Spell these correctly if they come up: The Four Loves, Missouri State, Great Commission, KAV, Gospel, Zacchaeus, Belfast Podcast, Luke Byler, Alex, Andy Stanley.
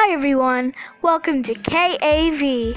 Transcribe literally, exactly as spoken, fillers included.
Hi everyone, welcome to K A V.